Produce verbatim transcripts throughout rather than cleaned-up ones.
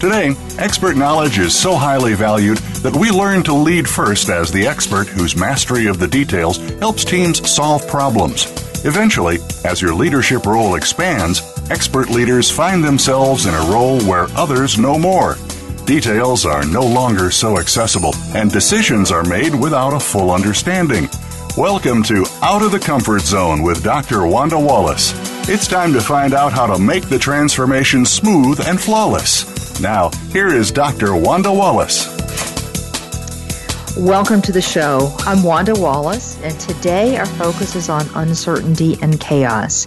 Today, expert knowledge is so highly valued that we learn to lead first as the expert whose mastery of the details helps teams solve problems. Eventually, as your leadership role expands, expert leaders find themselves in a role where others know more. Details are no longer so accessible, and decisions are made without a full understanding. Welcome to Out of the Comfort Zone with Doctor Wanda Wallace. It's time to find out how to make the transformation smooth and flawless. Now, here is Doctor Wanda Wallace. Welcome to the show. I'm Wanda Wallace, and today our focus is on uncertainty and chaos.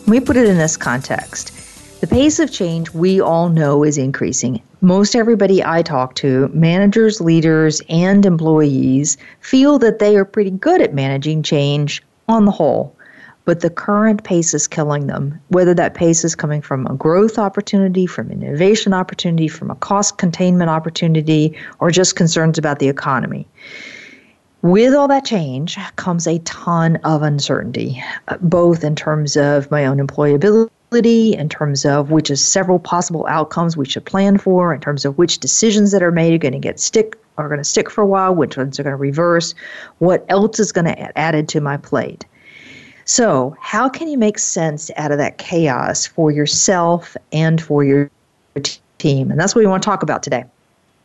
Let me put it in this context. The pace of change we all know is increasing. Most everybody I talk to, managers, leaders, and employees, feel that they are pretty good at managing change on the whole. But the current pace is killing them, whether that pace is coming from a growth opportunity, from an innovation opportunity, from a cost containment opportunity, or just concerns about the economy. With all that change comes a ton of uncertainty, both in terms of my own employability, in terms of which is several possible outcomes we should plan for, in terms of which decisions that are made are going to get stick, are going to stick for a while, which ones are going to reverse, what else is going to get added to my plate. So how can you make sense out of that chaos for yourself and for your team? And that's what we want to talk about today.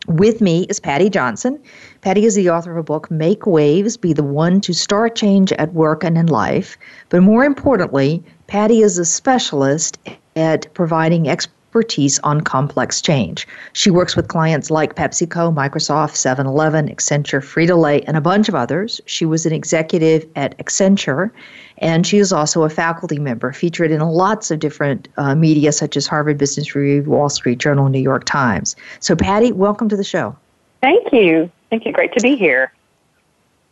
With me is Patty Johnson. Patty is the author of a book, Make Waves, Be the One to Start Change at Work and in Life. But more importantly, Patty is a specialist at providing expertise on complex change. She works with clients like PepsiCo, Microsoft, seven eleven, Accenture, Frito-Lay, and a bunch of others. She was an executive at Accenture. And she is also a faculty member, featured in lots of different uh, media, such as Harvard Business Review, Wall Street Journal, New York Times. So, Patty, welcome to the show. Thank you. Thank you. Great to be here.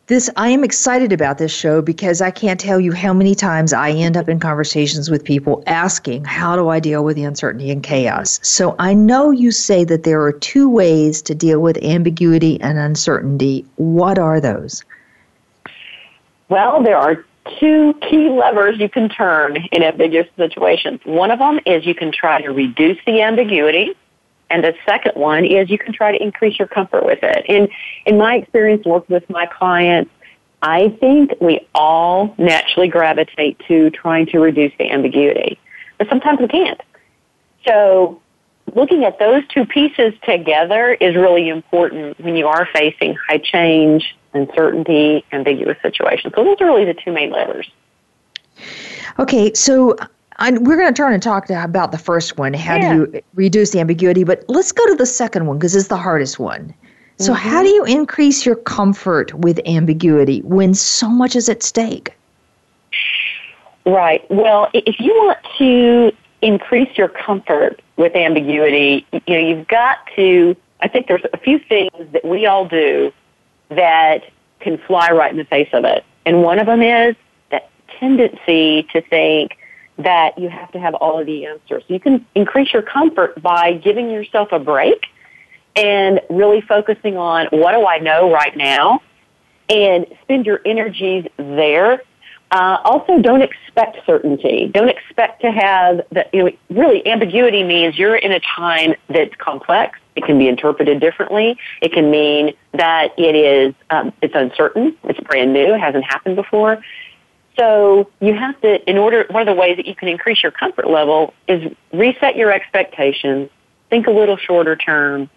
This I am excited about this show because I can't tell you how many times I end up in conversations with people asking, how do I deal with the uncertainty and chaos? So I know you say that there are two ways to deal with ambiguity and uncertainty. What are those? Well, there are two key levers you can turn in ambiguous situations. One of them is you can try to reduce the ambiguity, and the second one is you can try to increase your comfort with it. And in my experience working with my clients, I think we all naturally gravitate to trying to reduce the ambiguity, but sometimes we can't. So looking at those two pieces together is really important when you are facing high change, uncertainty, ambiguous situations. So those are really the two main levers. Okay, so I, we're going to turn and talk to, about the first one, how yeah. do you reduce the ambiguity, but let's go to the second one because it's the hardest one. So mm-hmm. how do you increase your comfort with ambiguity when so much is at stake? Right. Well, if you want to increase your comfort with ambiguity, you know, you've got to, I think there's a few things that we all do that can fly right in the face of it. And one of them is that tendency to think that you have to have all of the answers. You can increase your comfort by giving yourself a break and really focusing on what do I know right now and spend your energies there. Uh, also, don't expect certainty. Don't expect to have the, you know, really ambiguity means you're in a time that's complex. It can be interpreted differently. It can mean that it is, um, it's uncertain. It's brand new. It hasn't happened before. So you have to, in order, one of the ways that you can increase your comfort level is reset your expectations, think a little shorter term,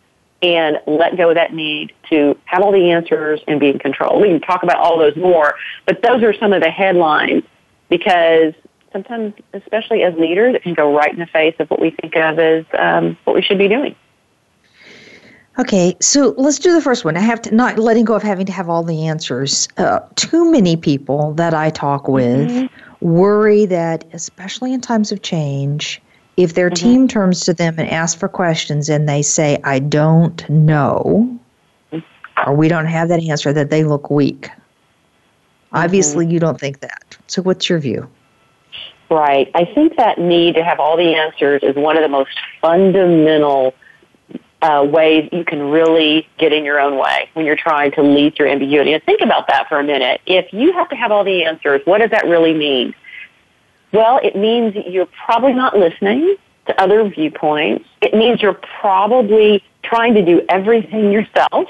and let go of that need to have all the answers and be in control. We can talk about all those more, but those are some of the headlines because sometimes, especially as leaders, it can go right in the face of what we think of as um, what we should be doing. Okay, so let's do the first one. I have to not letting go of having to have all the answers. Uh, too many people that I talk with mm-hmm. worry that, especially in times of change, if their mm-hmm. team turns to them and asks for questions and they say, I don't know, or we don't have that answer, that they look weak. Mm-hmm. Obviously, you don't think that. So what's your view? Right. I think that need to have all the answers is one of the most fundamental uh, ways you can really get in your own way when you're trying to lead through ambiguity. And think about that for a minute. If you have to have all the answers, what does that really mean? Well, it means you're probably not listening to other viewpoints. It means you're probably trying to do everything yourself.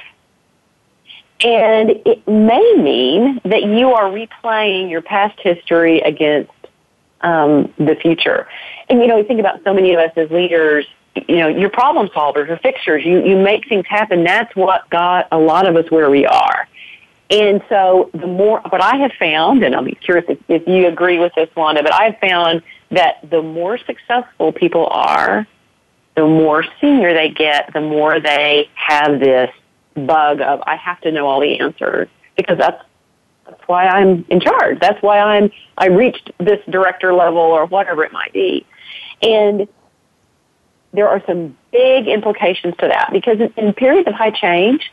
And it may mean that you are replaying your past history against um, the future. And, you know, think about so many of us as leaders, you know, you're problem solvers or fixers. You, you make things happen. That's what got a lot of us where we are. And so the more, what I have found, and I'll be curious if, if you agree with this, Wanda, but I've found that the more successful people are, the more senior they get, the more they have this bug of, I have to know all the answers, because that's, that's why I'm in charge. That's why I'm, I reached this director level or whatever it might be. And there are some big implications to that, because in, in periods of high change,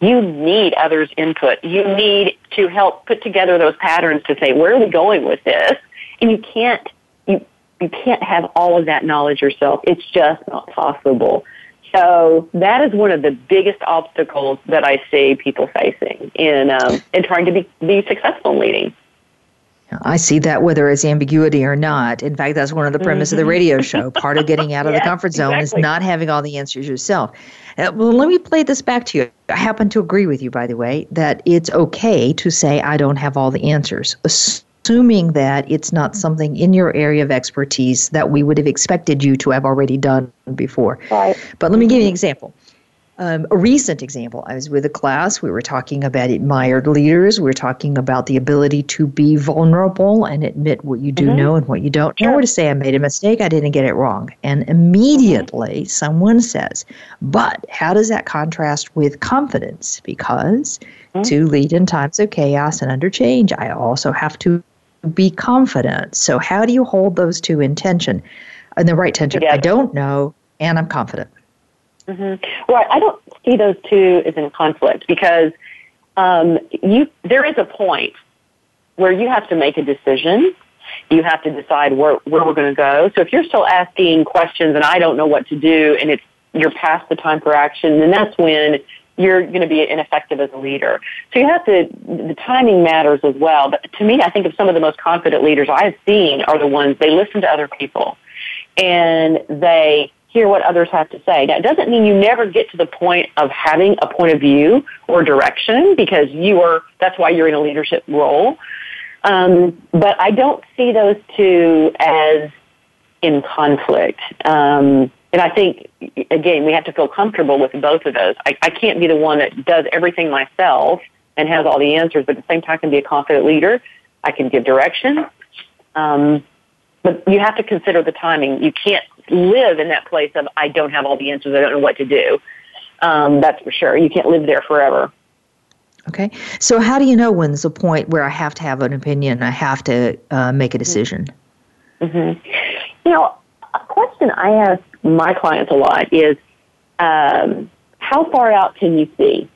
you need others' input. You need to help put together those patterns to say, where are we going with this? And you can't, you, you can't have all of that knowledge yourself. It's just not possible. So that is one of the biggest obstacles that I see people facing in, um, in trying to be, be successful in leading. I see that whether it's ambiguity or not. In fact, that's one of the premises mm-hmm. of the radio show. Part of getting out of yes, the comfort zone exactly. is not having all the answers yourself. Uh, well, let me play this back to you. I happen to agree with you, by the way, that it's okay to say I don't have all the answers, assuming that it's not something in your area of expertise that we would have expected you to have already done before. Right. But let me give you an example. Um, a recent example, I was with a class, we were talking about admired leaders, we were talking about the ability to be vulnerable and admit what you do mm-hmm. know and what you don't know, sure. or to say I made a mistake, I didn't get it wrong. And immediately mm-hmm. someone says, but how does that contrast with confidence? Because mm-hmm. to lead in times of chaos and under change, I also have to be confident. So how do you hold those two in tension, in the right tension? Together. I don't know, and I'm confident. Mm-hmm. Right, I don't see those two as in conflict, because um, you there is a point where you have to make a decision. You have to decide where where we're going to go. So if you're still asking questions and I don't know what to do, and it's you're past the time for action, then that's when you're going to be ineffective as a leader. So you have to the timing matters as well. But to me, I think of some of the most confident leaders I've seen are the ones they listen to other people and they hear what others have to say. Now, it doesn't mean you never get to the point of having a point of view or direction, because you are, that's why you're in a leadership role. Um, but I don't see those two as in conflict. Um, and I think, again, we have to feel comfortable with both of those. I, I can't be the one that does everything myself and has all the answers, but at the same time, I can be a confident leader. I can give direction. Um, but you have to consider the timing. You can't live in that place of I don't have all the answers, I don't know what to do. Um, that's for sure. You can't live there forever. Okay. So how do you know when's the point where I have to have an opinion, I have to uh, make a decision? Mm-hmm. You know, a question I ask my clients a lot is, um, how far out can you see?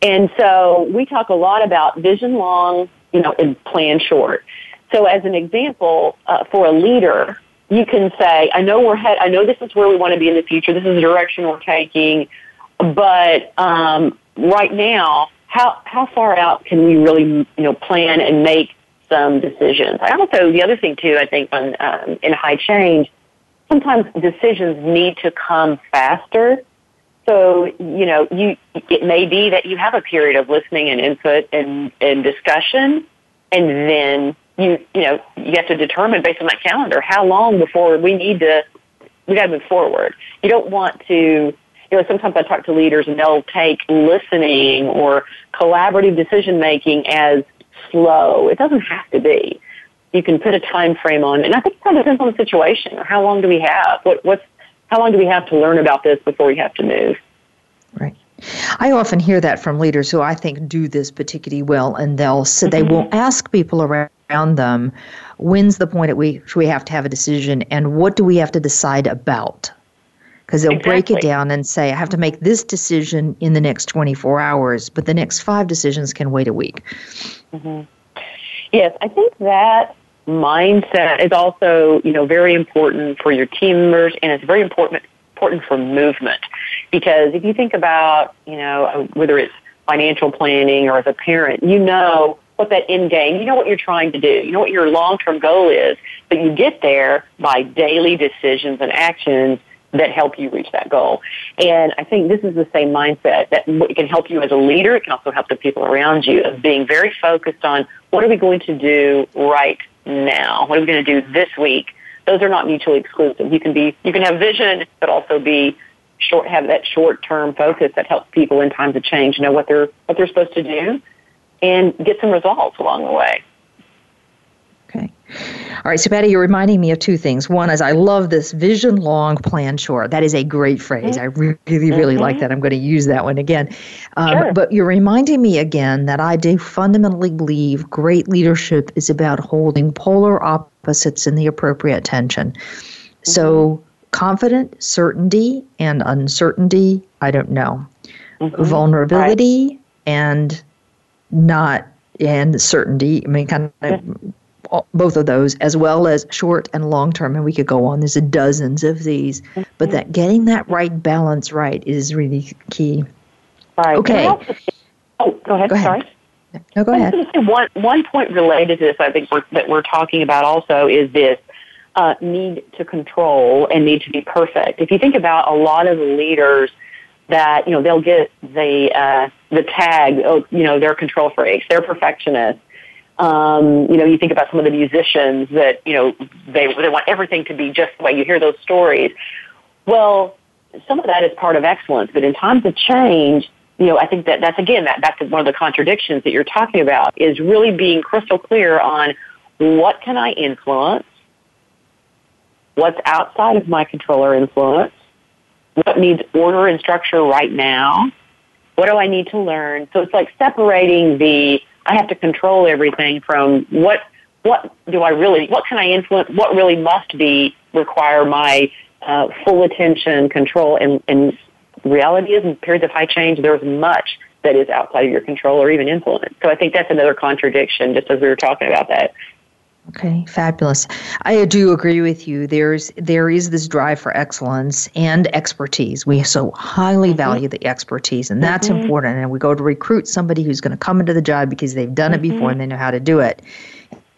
And so we talk a lot about vision long, you know, and plan short. So as an example, uh, for a leader, you can say, I know we're head. I know this is where we want to be in the future. This is the direction we're taking. But um, right now, how how far out can we really, you know, plan and make some decisions? I also the other thing too, I think on um, in high change, sometimes decisions need to come faster. So you know, you it may be that you have a period of listening and input and and discussion, and then. You you know, you have to determine based on that calendar how long before we need to, we got to move forward. You don't want to, you know, sometimes I talk to leaders and they'll take listening or collaborative decision making as slow. It doesn't have to be. You can put a time frame on, and I think it kind of depends on the situation. How long do we have? What what's how long do we have to learn about this before we have to move? Right. I often hear that from leaders who I think do this particularly well, and they'll so they will ask people around them, when's the point at which we have to have a decision, and what do we have to decide about? Because they'll exactly. break it down and say, I have to make this decision in the next twenty-four hours, but the next five decisions can wait a week. Mm-hmm. Yes, I think that mindset is also, you know, very important for your team members, and it's very important important for movement. Because if you think about, you know, whether it's financial planning or as a parent, you know what that end game, you know what you're trying to do, you know what your long-term goal is, but you get there by daily decisions and actions that help you reach that goal. And I think this is the same mindset that it can help you as a leader. It can also help the people around you of being very focused on what are we going to do right now? What are we going to do this week? Those are not mutually exclusive. You can be, you can have vision, but also be short, have that short-term focus that helps people in times of change know what they're, what they're supposed to do and get some results along the way. Okay. All right, so Patty, you're reminding me of two things. One is I love this vision long, plan short. That is a great phrase. I really, really mm-hmm. like that. I'm going to use that one again. Um, sure. But you're reminding me again that I do fundamentally believe great leadership is about holding polar opposites in the appropriate tension. Mm-hmm. So confident, certainty, and uncertainty, I don't know. Mm-hmm. Vulnerability right. and not, and certainty, I mean, kind of... Mm-hmm. both of those, as well as short and long term, and we could go on. There's dozens of these, mm-hmm. but that getting that right balance right is really key. Right. Okay. Also, oh, go ahead. Go ahead. Sorry. No, go I ahead. Say one one point related to this, I think we're, that we're talking about also is this uh, need to control and need to be perfect. If you think about a lot of leaders that you know they'll get the uh, the tag, oh, you know, they're control freaks, they're perfectionists. Um, you know, you think about some of the musicians that, you know, they they want everything to be just the way you hear those stories. Well, some of that is part of excellence, but in times of change, you know, I think that that's, again, that back to one of the contradictions that you're talking about is really being crystal clear on what can I influence, what's outside of my control or influence, what needs order and structure right now, what do I need to learn? So it's like separating the I have to control everything from what what do I really, what can I influence, what really must be, require my uh, full attention, control, and, and reality is in periods of high change, there's much that is outside of your control or even influence. So I think that's another contradiction, just as we were talking about that. Okay, fabulous. I do agree with you. There's there is this drive for excellence and expertise. We so highly mm-hmm. value the expertise, and that's mm-hmm. important. And we go to recruit somebody who's going to come into the job because they've done mm-hmm. it before and they know how to do it.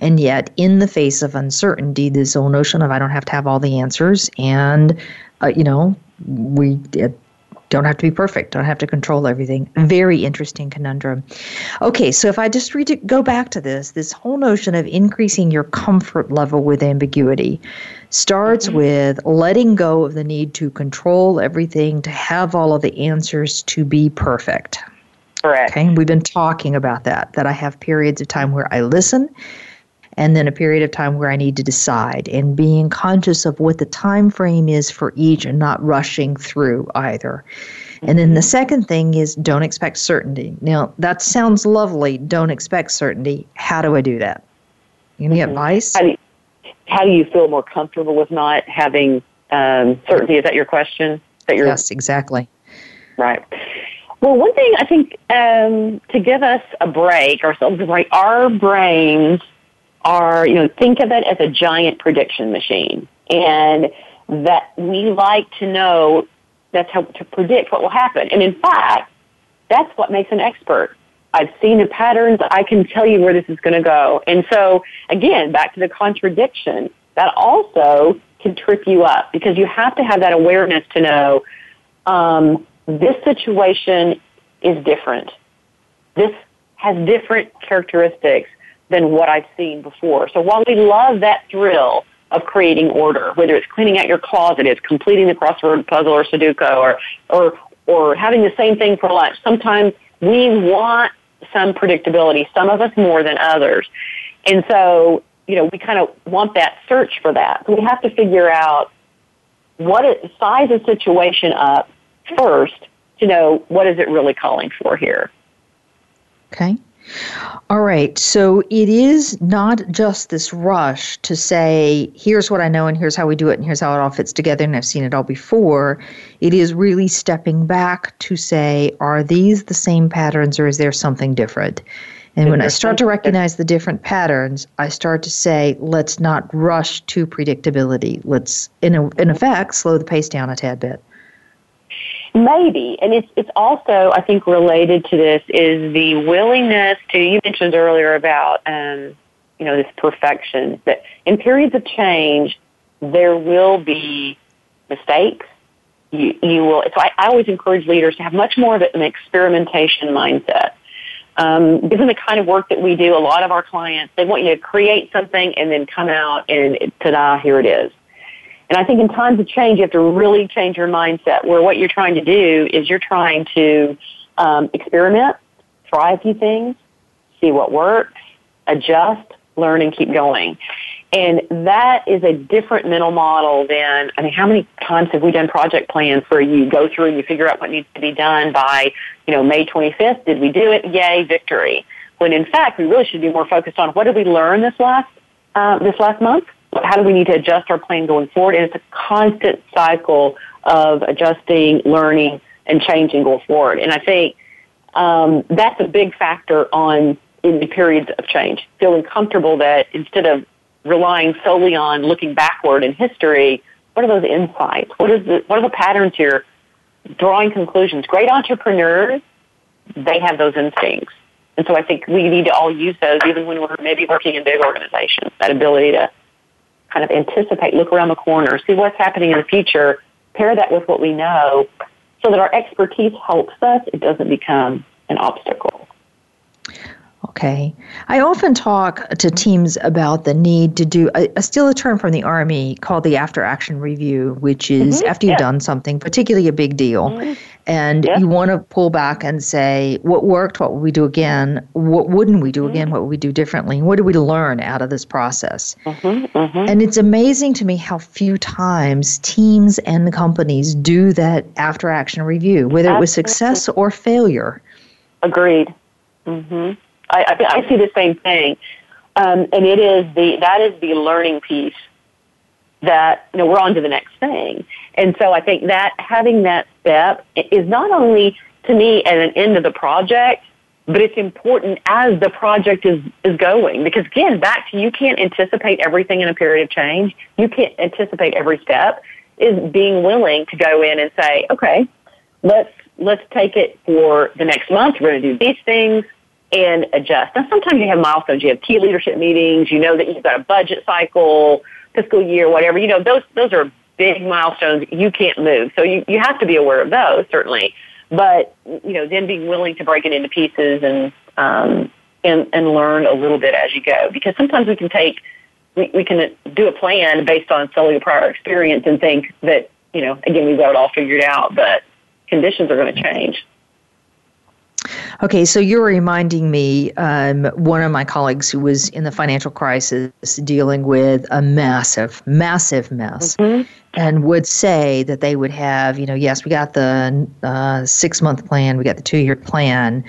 And yet, in the face of uncertainty, this whole notion of I don't have to have all the answers, and uh, you know, we. Uh, Don't have to be perfect. Don't have to control everything. Very interesting conundrum. Okay, so if I just read it, go back to this, this whole notion of increasing your comfort level with ambiguity starts mm-hmm. with letting go of the need to control everything, to have all of the answers, to be perfect. Correct. Okay, we've been talking about that, that I have periods of time where I listen and then a period of time where I need to decide, and being conscious of what the time frame is for each and not rushing through either. And then the second thing is don't expect certainty. Now, that sounds lovely, don't expect certainty. How do I do that? Any mm-hmm. advice? How do, you, how do you feel more comfortable with not having um, certainty? Is that your question? Is that your... Yes, exactly. Right. Well, one thing I think um, to give us a break, ourselves a break, our brains... are, you know, think of it as a giant prediction machine, and that we like to know, that's how to predict what will happen. And in fact, that's what makes an expert. I've seen the patterns. I can tell you where this is going to go. And so, again, back to the contradiction, that also can trip you up because you have to have that awareness to know um, this situation is different. This has different characteristics than what I've seen before. So while we love that thrill of creating order, whether it's cleaning out your closet, it's completing the crossword puzzle or Sudoku, or or or having the same thing for lunch, sometimes we want some predictability, some of us more than others. And so, you know, we kind of want that search for that. So we have to figure out what is, size the situation up first to know what is it really calling for here. Okay. All right. So it is not just this rush to say, here's what I know and here's how we do it and here's how it all fits together and I've seen it all before. It is really stepping back to say, are these the same patterns or is there something different? And when I start to recognize the different patterns, I start to say, let's not rush to predictability. Let's, in, a, in effect, slow the pace down a tad bit. Maybe. And it's it's also, I think, related to this is the willingness to, you mentioned earlier about, um, you know, this perfection, that in periods of change, there will be mistakes. You, you will, so I, I always encourage leaders to have much more of an experimentation mindset. Um, given the kind of work that we do, a lot of our clients, they want you to create something and then come out and ta-da, here it is. And I think in times of change, you have to really change your mindset where what you're trying to do is you're trying to um, experiment, try a few things, see what works, adjust, learn, and keep going. And that is a different mental model than, I mean, how many times have we done project plans where you go through and you figure out what needs to be done by, you know, May twenty-fifth? Did we do it? Yay, victory. When in fact, we really should be more focused on what did we learn this last uh, this last month? How do we need to adjust our plan going forward? And it's a constant cycle of adjusting, learning, and changing going forward. And I think um, that's a big factor on in the periods of change, feeling comfortable that instead of relying solely on looking backward in history, what are those insights? What is the, what are the patterns here? Drawing conclusions. Great entrepreneurs, they have those instincts. And so I think we need to all use those even when we're maybe working in big organizations, that ability to kind of anticipate, look around the corner, see what's happening in the future, pair that with what we know so that our expertise helps us. It doesn't become an obstacle. Okay. I often talk to teams about the need to do, I, I steal a term from the Army called the after action review, which is mm-hmm. after you've yeah. done something, particularly a big deal, mm-hmm. and yeah. you want to pull back and say, what worked? What would we do again? What wouldn't we do mm-hmm. again? What would we do differently? What did we learn out of this process? Mm-hmm. Mm-hmm. And it's amazing to me how few times teams and companies do that after action review, whether Absolutely. It was success or failure. Agreed. Mm-hmm. I, I see the same thing, um, and it is the that is the learning piece that, you know, we're on to the next thing. And so I think that having that step is not only, to me, at an end of the project, but it's important as the project is, is going. Because, again, back to you can't anticipate everything in a period of change. You can't anticipate every step. Is being willing to go in and say, okay, let's let's take it for the next month. We're going to do these things. And adjust. Now, sometimes you have milestones. You have key leadership meetings. You know that you've got a budget cycle, fiscal year, whatever. You know, those those are big milestones. You can't move. So you, you have to be aware of those, certainly. But, you know, then being willing to break it into pieces and um, and, and learn a little bit as you go. Because sometimes we can take, we, we can do a plan based on solely prior experience and think that, you know, again, we've got it all figured out. But conditions are going to change. Okay, so you're reminding me, um, one of my colleagues who was in the financial crisis dealing with a massive, massive mess, mm-hmm. and would say that they would have, you know, yes, we got the uh, six-month plan, we got the two-year plan,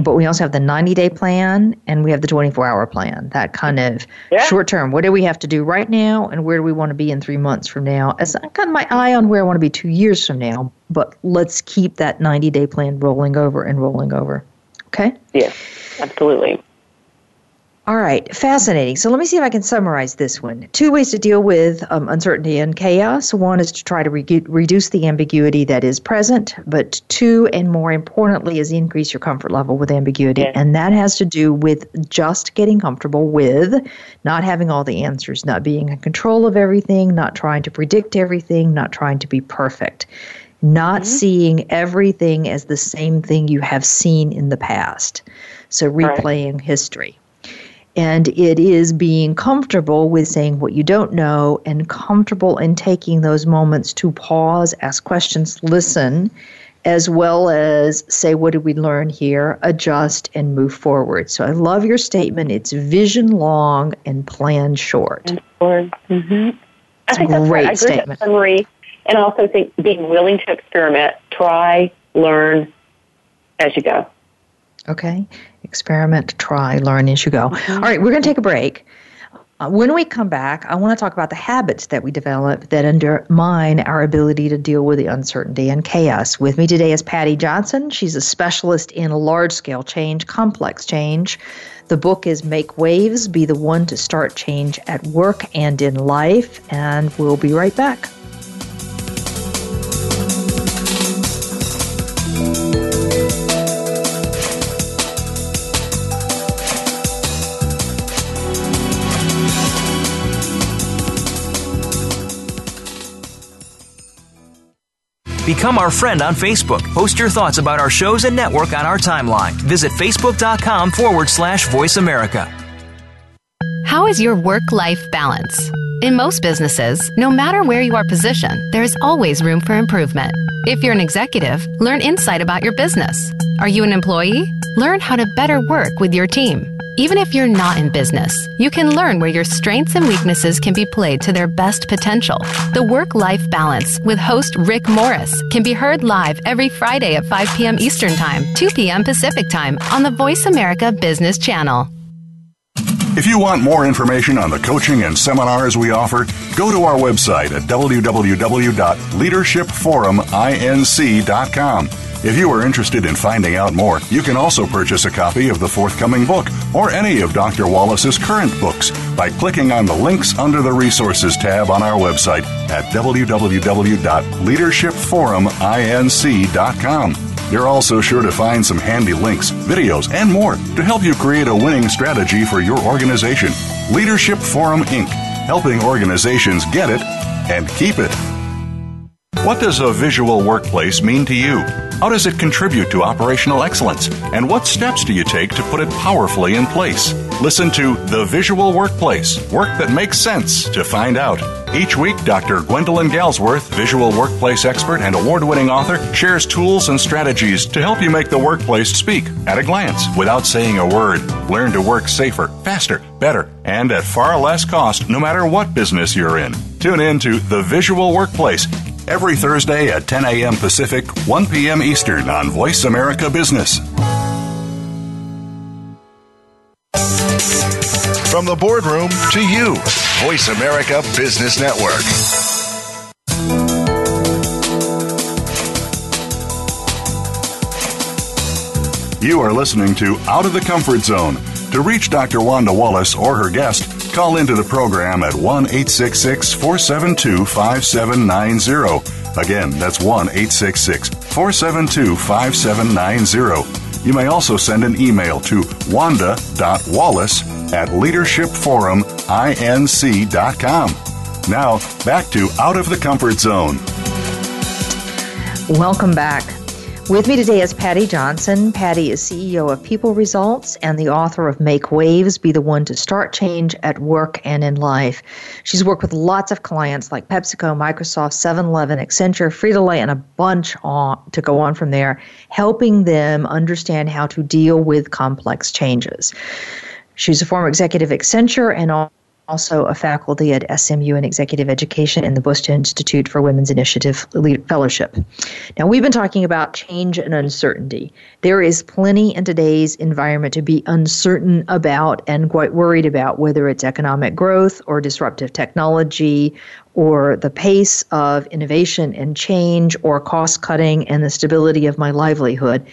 but we also have the ninety-day plan, and we have the twenty-four hour plan, that kind of yeah. short-term. What do we have to do right now, and where do we want to be in three months from now? As I've got my eye on where I want to be two years from now, but let's keep that ninety-day plan rolling over and rolling over. Okay? Yes, absolutely. All right. Fascinating. So let me see if I can summarize this one. Two ways to deal with um, uncertainty and chaos. One is to try to re- reduce the ambiguity that is present, but two, and more importantly, is increase your comfort level with ambiguity. Yeah. And that has to do with just getting comfortable with not having all the answers, not being in control of everything, not trying to predict everything, not trying to be perfect. Not mm-hmm. seeing everything as the same thing you have seen in the past. So replaying right. history. And it is being comfortable with saying what you don't know and comfortable in taking those moments to pause, ask questions, listen, as well as say, what did we learn here, adjust, and move forward. So I love your statement. It's vision long and plan short. Mm-hmm. I think that's a great statement. I agree with that summary. And I also think being willing to experiment, try, learn as you go. Okay. Experiment, try, learn as you go. Mm-hmm. All right, we're going to take a break. Uh, when we come back, I want to talk about the habits that we develop that undermine our ability to deal with the uncertainty and chaos. With me today is Patty Johnson. She's a specialist in large-scale change, complex change. The book is Make Waves, Be the One to Start Change at Work and in Life. And we'll be right back. Become our friend on Facebook. Post your thoughts about our shows and network on our timeline. Visit facebook.com forward slash Voice America. How is your work-life balance? In most businesses, no matter where you are positioned, there is always room for improvement. If you're an executive, learn insight about your business. Are you an employee? Learn how to better work with your team. Even if you're not in business, you can learn where your strengths and weaknesses can be played to their best potential. The Work-Life Balance with host Rick Morris can be heard live every Friday at five p.m. Eastern Time, two p.m. Pacific Time on the Voice America Business Channel. If you want more information on the coaching and seminars we offer, go to our website at w w w dot leadership forum inc dot com. If you are interested in finding out more, you can also purchase a copy of the forthcoming book or any of Doctor Wallace's current books by clicking on the links under the Resources tab on our website at w w w dot leadership forum inc dot com. You're also sure to find some handy links, videos, and more to help you create a winning strategy for your organization. Leadership Forum, Incorporated, helping organizations get it and keep it. What does a visual workplace mean to you? How does it contribute to operational excellence? And what steps do you take to put it powerfully in place? Listen to The Visual Workplace, Work That Makes Sense, to find out. Each week, Doctor Gwendolyn Galsworth, visual workplace expert and award-winning author, shares tools and strategies to help you make the workplace speak at a glance without saying a word. Learn to work safer, faster, better, and at far less cost no matter what business you're in. Tune in to The Visual Workplace every Thursday at ten a.m. Pacific, one p.m. Eastern on Voice America Business. From the boardroom to you, Voice America Business Network. You are listening to Out of the Comfort Zone. To reach Doctor Wanda Wallace or her guest, call into the program at one eight six six four seven two five seven nine zero. Again, that's one eight six six four seven two five seven nine zero. You may also send an email to wanda.wallace at leadership forum inc dot com. Now, back to Out of the Comfort Zone. Welcome back. With me today is Patty Johnson. Patty is C E O of People Results and the author of Make Waves, Be the One to Start Change at Work and in Life. She's worked with lots of clients like PepsiCo, Microsoft, seven eleven, Accenture, Frito-Lay, and a bunch on, to go on from there, helping them understand how to deal with complex changes. She's a former executive at Accenture and also a faculty at S M U in Executive Education and the Boston Institute for Women's Initiative Fellowship. Now, we've been talking about change and uncertainty. There is plenty in today's environment to be uncertain about and quite worried about, whether it's economic growth or disruptive technology or the pace of innovation and change or cost cutting and the stability of my livelihood.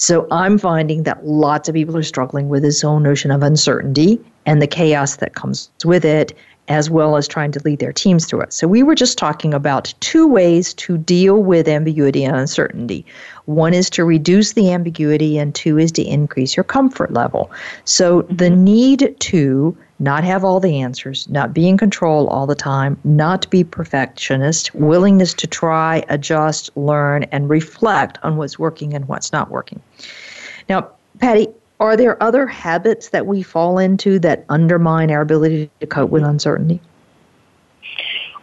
So I'm finding that lots of people are struggling with this whole notion of uncertainty and the chaos that comes with it, as well as trying to lead their teams through it. So we were just talking about two ways to deal with ambiguity and uncertainty. One is to reduce the ambiguity, and two is to increase your comfort level. So the need to not have all the answers, not be in control all the time, not be perfectionist, willingness to try, adjust, learn, and reflect on what's working and what's not working. Now, Patty, are there other habits that we fall into that undermine our ability to cope with uncertainty?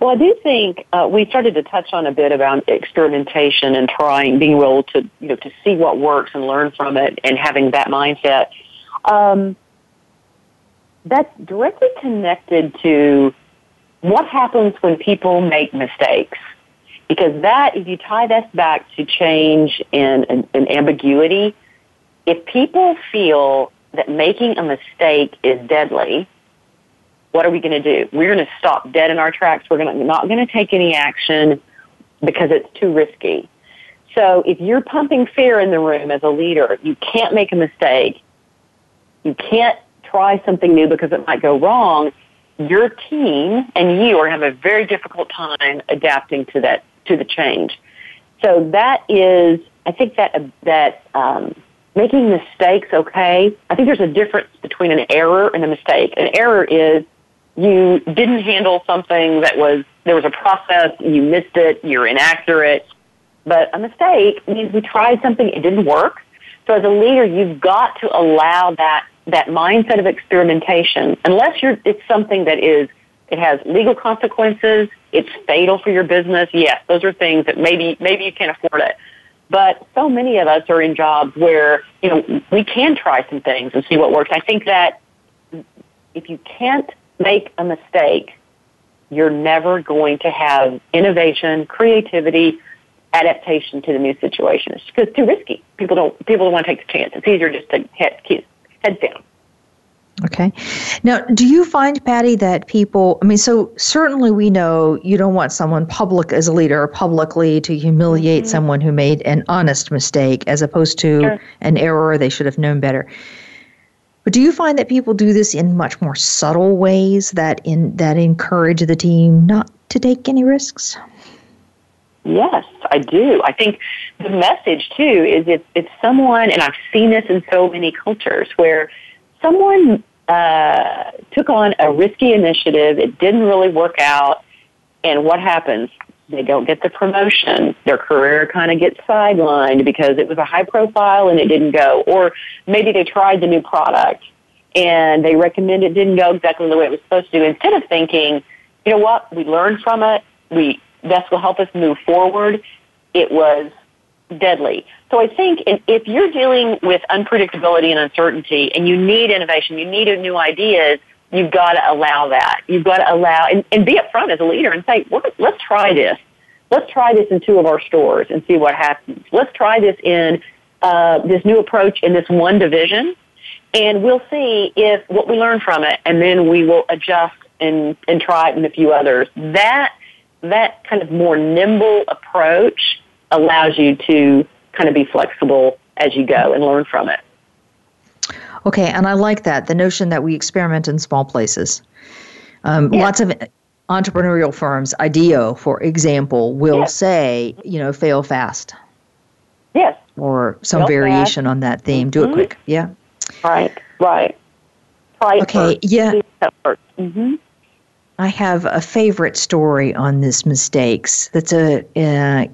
Well, I do think uh, we started to touch on a bit about experimentation and trying, being able to, you know, to see what works and learn from it and having that mindset. Um, That's directly connected to what happens when people make mistakes. Because that, if you tie this back to change and, and, and ambiguity, if people feel that making a mistake is deadly, what are we going to do? We're going to stop dead in our tracks. We're gonna, not going to take any action because it's too risky. So if you're pumping fear in the room as a leader, you can't make a mistake. You can't try something new because it might go wrong. Your team and you are going to have a very difficult time adapting to that, to the change. So that is, I think that, that um, making mistakes, okay, I think there's a difference between an error and a mistake. An error is you didn't handle something that was, there was a process, you missed it, you're inaccurate. But a mistake means we tried something, it didn't work. So as a leader, you've got to allow that that mindset of experimentation, unless you're, it's something that is, it has legal consequences, it's fatal for your business. Yes, those are things that maybe, maybe you can't afford it. But so many of us are in jobs where, you know, we can try some things and see what works. I think that if you can't make a mistake, you're never going to have innovation, creativity, adaptation to the new situation. It's because it's too risky. People don't, people don't want to take the chance. It's easier just to hit, keep head down. Okay. Now, do you find, Patty, that people, I mean, so certainly we know you don't want someone public as a leader publicly to humiliate mm-hmm. someone who made an honest mistake as opposed to sure. an error they should have known better. But do you find that people do this in much more subtle ways that in that encourage the team not to take any risks? Yes, I do. I think the message, too, is if, if someone, and I've seen this in so many cultures, where someone uh, took on a risky initiative, it didn't really work out, and what happens? They don't get the promotion. Their career kind of gets sidelined because it was a high profile and it didn't go. Or maybe they tried the new product and they recommend it didn't go exactly the way it was supposed to. Instead of thinking, you know what, we learned from it, we this will help us move forward. It was deadly. So I think if you're dealing with unpredictability and uncertainty and you need innovation, you need new ideas, you've got to allow that. You've got to allow, and, and be upfront as a leader and say, well, let's try this. Let's try this in two of our stores and see what happens. Let's try this in uh, this new approach in this one division, and we'll see if what we learn from it, and then we will adjust and, and try it in a few others. That That kind of more nimble approach allows you to kind of be flexible as you go and learn from it. Okay, and I like that, the notion that we experiment in small places. Um, yeah. Lots of entrepreneurial firms, IDEO, for example, will yes. say, you know, fail fast. Yes. Or some fail variation fast. On that theme. Do mm-hmm. it quick. Yeah. Right, right. Try okay, first. Yeah. Mm-hmm. I have a favorite story on this mistakes. That's a uh,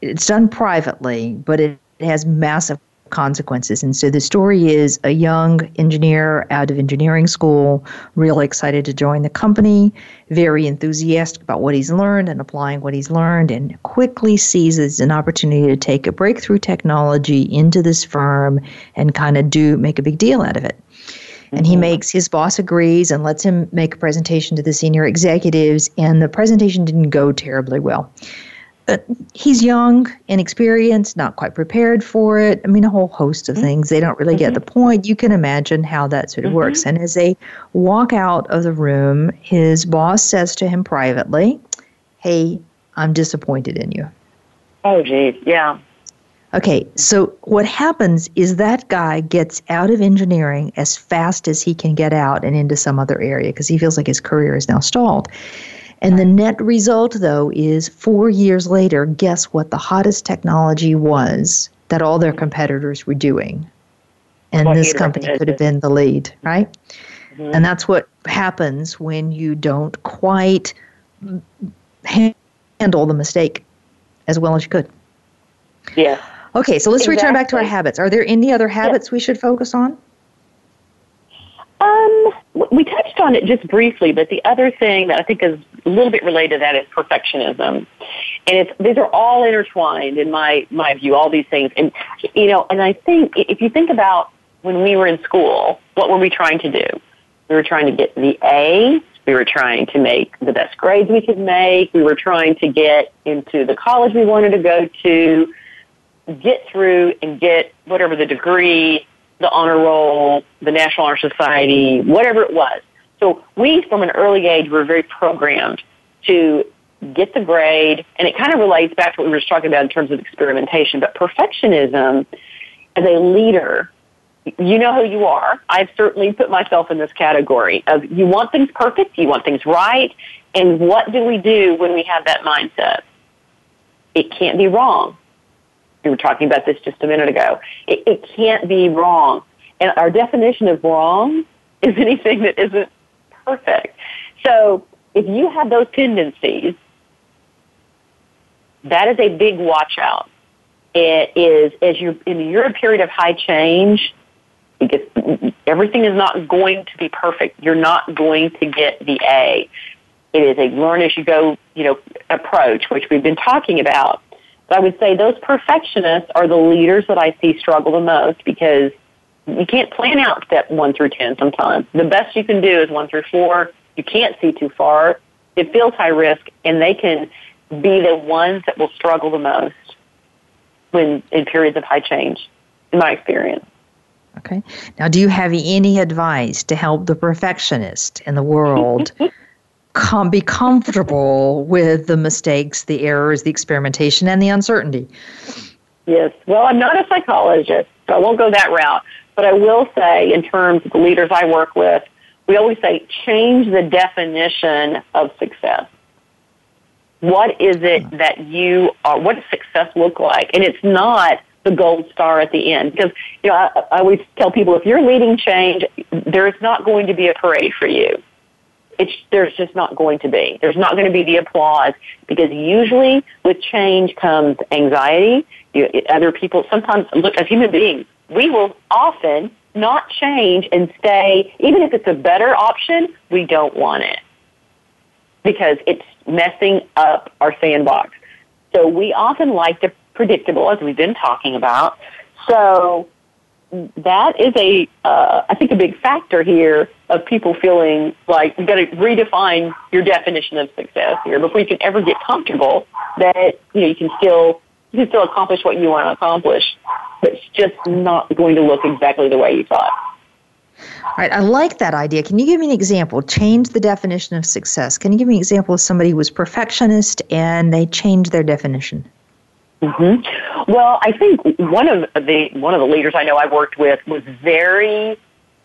it's done privately, but it has massive consequences. And so the story is a young engineer out of engineering school, really excited to join the company, very enthusiastic about what he's learned and applying what he's learned, and quickly seizes an opportunity to take a breakthrough technology into this firm and kind of do make a big deal out of it. And he makes, his boss agrees and lets him make a presentation to the senior executives, and the presentation didn't go terribly well. But he's young, inexperienced, not quite prepared for it. I mean, a whole host of mm-hmm. things. They don't really mm-hmm. get the point. You can imagine how that sort of mm-hmm. works. And as they walk out of the room, his boss says to him privately, "Hey, I'm disappointed in you." Oh, geez. Yeah. Okay, so what happens is that guy gets out of engineering as fast as he can get out and into some other area because he feels like his career is now stalled. And the net result, though, is four years later, guess what the hottest technology was that all their competitors were doing? And this company could have been the lead, right? Mm-hmm. And that's what happens when you don't quite handle the mistake as well as you could. Yeah. Okay, so let's exactly. return back to our habits. Are there any other habits yeah. we should focus on? Um, we touched on it just briefly, but the other thing that I think is a little bit related to that is perfectionism. And it's, these are all intertwined in my, my view, all these things. And, you know, and I think if you think about when we were in school, what were we trying to do? We were trying to get the A, We were trying to make the best grades we could make. We were trying to get into the college we wanted to go to, get through and get whatever the degree, the honor roll, the National Honor Society, whatever it was. So we, from an early age, were very programmed to get the grade, and it kind of relates back to what we were just talking about in terms of experimentation. But perfectionism, as a leader, you know who you are. I've certainly put myself in this category of you want things perfect, you want things right, and what do we do when we have that mindset? It can't be wrong. We were talking about this just a minute ago. It, it can't be wrong. And our definition of wrong is anything that isn't perfect. So if you have those tendencies, that is a big watch out. It is, as you're in your period of high change, because everything is not going to be perfect. You're not going to get the A. It is a learn-as-you-go, you know, approach, which we've been talking about. But I would say those perfectionists are the leaders that I see struggle the most, because you can't plan out step one through ten sometimes. The best you can do is one through four. You can't see too far. It feels high risk, and they can be the ones that will struggle the most when in periods of high change, in my experience. Okay. Now, do you have any advice to help the perfectionist in the world com- be comfortable with the mistakes, the errors, the experimentation, and the uncertainty? Yes. Well, I'm not a psychologist, so I won't go that route. But I will say, in terms of the leaders I work with, we always say change the definition of success. What is it that you are, what does success look like? And it's not the gold star at the end. Because, you know, I, I always tell people, if you're leading change, there's not going to be a parade for you. It's, there's just not going to be. There's not going to be the applause, because usually with change comes anxiety. You, other people, sometimes, look, as human beings, we will often not change and stay, even if it's a better option, we don't want it, because it's messing up our sandbox. So we often like the predictable, as we've been talking about. So that is a, uh, I think, a big factor here of people feeling like you've got to redefine your definition of success here before you can ever get comfortable that, you know, you can still you can still accomplish what you want to accomplish, but it's just not going to look exactly the way you thought. All right, I like that idea. Can you give me an example? Change the definition of success. Can you give me an example of somebody who was perfectionist and they changed their definition? Mm-hmm. Well, I think one of the one of the leaders I know I worked with was very,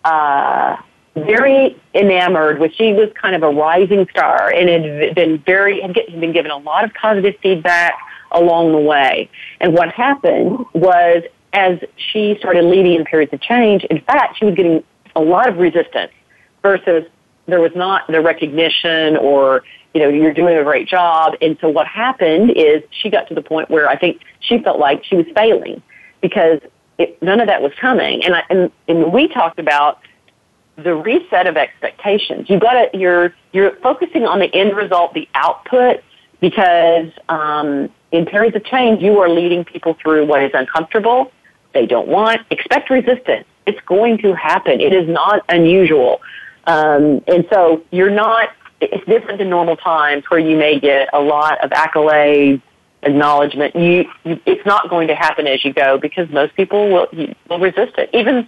uh, very enamored. With she was kind of a rising star and had been very had been given a lot of positive feedback along the way. And what happened was, as she started leading in periods of change, in fact, she was getting a lot of resistance versus there was not the recognition or, you know, you're doing a great job. And so what happened is she got to the point where I think she felt like she was failing because it, none of that was coming. And, I, and and we talked about the reset of expectations. You've got to, you're, you're focusing on the end result, the output, because um, in periods of change, you are leading people through what is uncomfortable, they don't want. Expect resistance. It's going to happen. It is not unusual. Um, and so you're not, it's different than normal times where you may get a lot of accolades, acknowledgement. You, you, it's not going to happen as you go, because most people will you, will resist it. Even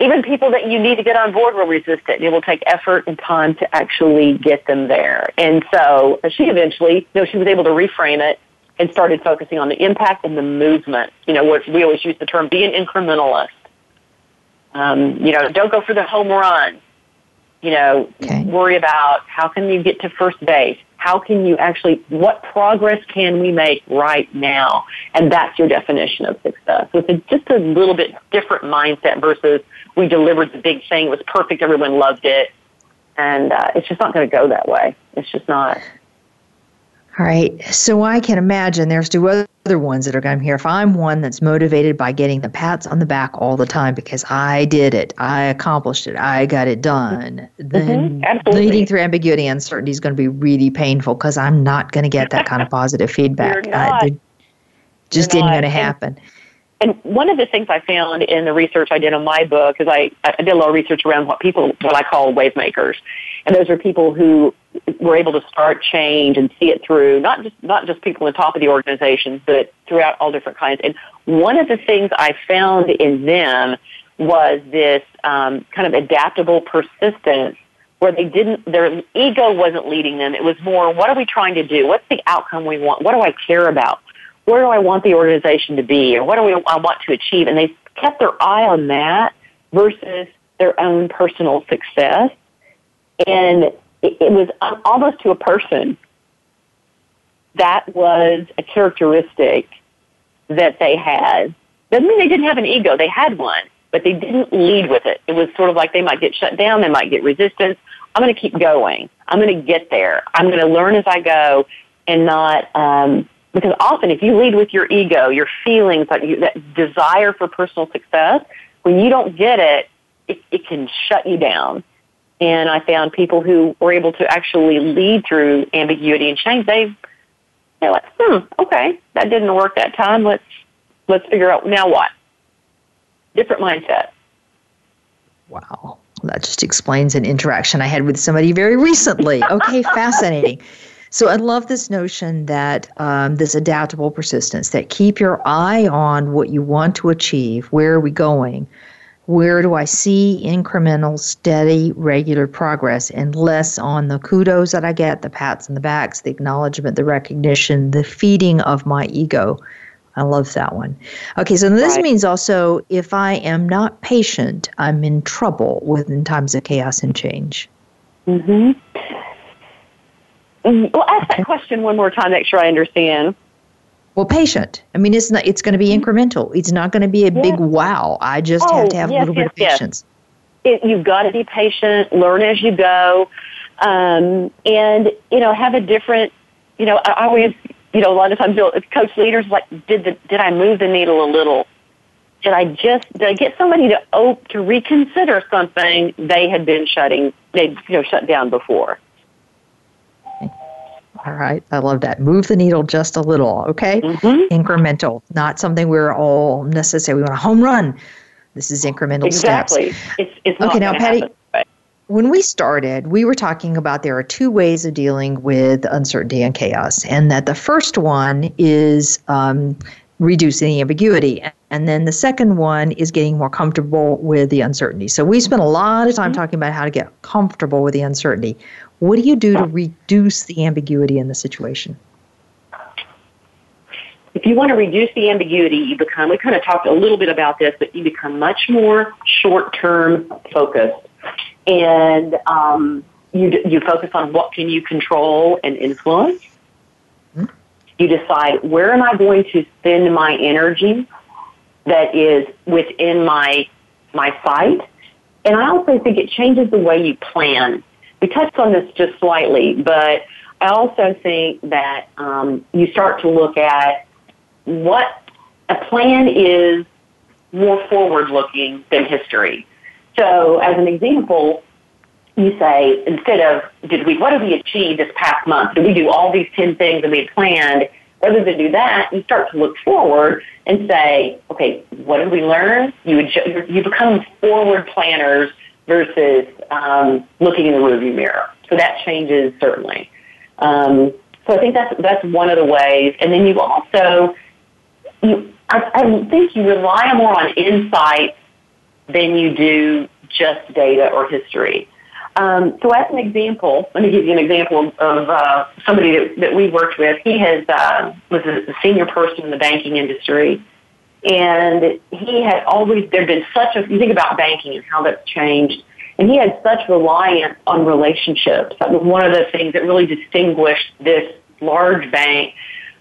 even people that you need to get on board will resist it. It will take effort and time to actually get them there. And so she eventually, you know, she was able to reframe it and started focusing on the impact and the movement. You know, what we always use the term, be an incrementalist. Um, you know, don't go for the home run. You know, okay. Worry about how can you get to first base? How can you actually, what progress can we make right now? And that's your definition of success. So it's a, just a little bit different mindset versus we delivered the big thing, it was perfect, everyone loved it. And uh, it's just not going to go that way. It's just not. All right. So I can imagine there's two other ones that are going to hear. If I'm one that's motivated by getting the pats on the back all the time because I did it, I accomplished it, I got it done, then mm-hmm, leading through ambiguity and uncertainty is going to be really painful because I'm not going to get that kind of positive feedback. You're not. Uh, it just You're isn't not. going to happen. And one of the things I found in the research I did on my book is I, I did a lot of research around what people, what I call wave makers. And those are people who were able to start change and see it through, not just, not just people on top of the organization, but throughout all different kinds. And one of the things I found in them was this um, kind of adaptable persistence where they didn't, their ego wasn't leading them. It was more, what are we trying to do? What's the outcome we want? What do I care about? Where do I want the organization to be, or what do we, I want to achieve? And they kept their eye on that versus their own personal success. And it, it was almost to a person, that was a characteristic that they had. Doesn't mean they didn't have an ego. They had one, but they didn't lead with it. It was sort of like they might get shut down. They might get resistance. I'm going to keep going. I'm going to get there. I'm going to learn as I go and not... Um, Because often if you lead with your ego, your feelings, like you, that desire for personal success, when you don't get it, it, it can shut you down. And I found people who were able to actually lead through ambiguity and change, they, they're like, hmm, okay, that didn't work that time. Let's let's figure out, now what? Different mindset. Wow. That just explains an interaction I had with somebody very recently. Okay, fascinating. So I love this notion that um, this adaptable persistence, that keep your eye on what you want to achieve. Where are we going? Where do I see incremental, steady, regular progress, and less on the kudos that I get, the pats on the backs, the acknowledgement, the recognition, the feeding of my ego. I love that one. Okay, so this right. means also if I am not patient, I'm in trouble within times of chaos and change. Mm-hmm. Well, ask that question one more time, make sure I understand. Well, patient. I mean, it's not. It's going to be incremental. It's not going to be a yes. big wow. I just oh, have to have yes, a little yes, bit of patience. Yes. It, you've got to be patient, learn as you go, um, and, you know, have a different, you know, I always, you know, a lot of times coach leaders like, did the, did I move the needle a little? Did I just did I get somebody to oh, to reconsider something they had been shutting, they you know, shut down before? All right. I love that. Move the needle just a little, okay? Mm-hmm. Incremental, not something we're all necessarily, we want a home run. This is incremental exactly. steps. Exactly. It's, it's okay, now, Patty, right. when we started, we were talking about there are two ways of dealing with uncertainty and chaos, and that the first one is um, reducing the ambiguity, and then the second one is getting more comfortable with the uncertainty. So we spent a lot of time mm-hmm. talking about how to get comfortable with the uncertainty. What do you do to reduce the ambiguity in the situation? If you want to reduce the ambiguity, you become, we kind of talked a little bit about this, but you become much more short-term focused. And um, you you focus on what can you control and influence. Mm-hmm. You decide, where am I going to spend my energy that is within my my sight? And I also think it changes the way you plan. We touched on this just slightly, but I also think that um, you start to look at what a plan is more forward-looking than history. So, as an example, you say, instead of, did we, what did we achieve this past month? Did we do all these ten things that we had planned? Rather than do that, you start to look forward and say, okay, what did we learn? You, adjust, you become forward planners versus um, looking in the rearview mirror. So that changes, certainly. Um, so I think that's that's one of the ways. And then you also, you, I, I think you rely more on insights than you do just data or history. Um, so as an example, let me give you an example of uh, somebody that, that we worked with. He has uh, was a senior person in the banking industry. And he had always, there had been such a, you think about banking and how that's changed, and he had such reliance on relationships. That was one of the things that really distinguished this large bank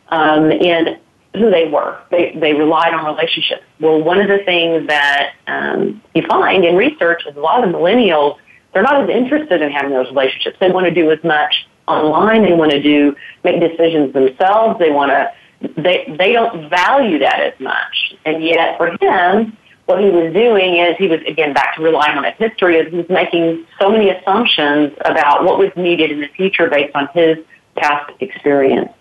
um, in who they were. They, they relied on relationships. Well, one of the things that um, you find in research is a lot of millennials, they're not as interested in having those relationships. They want to do as much online. They want to do, make decisions themselves. They want to They they don't value that as much. And yet for him, what he was doing is he was, again, back to relying on his history, is he was making so many assumptions about what was needed in the future based on his past experience.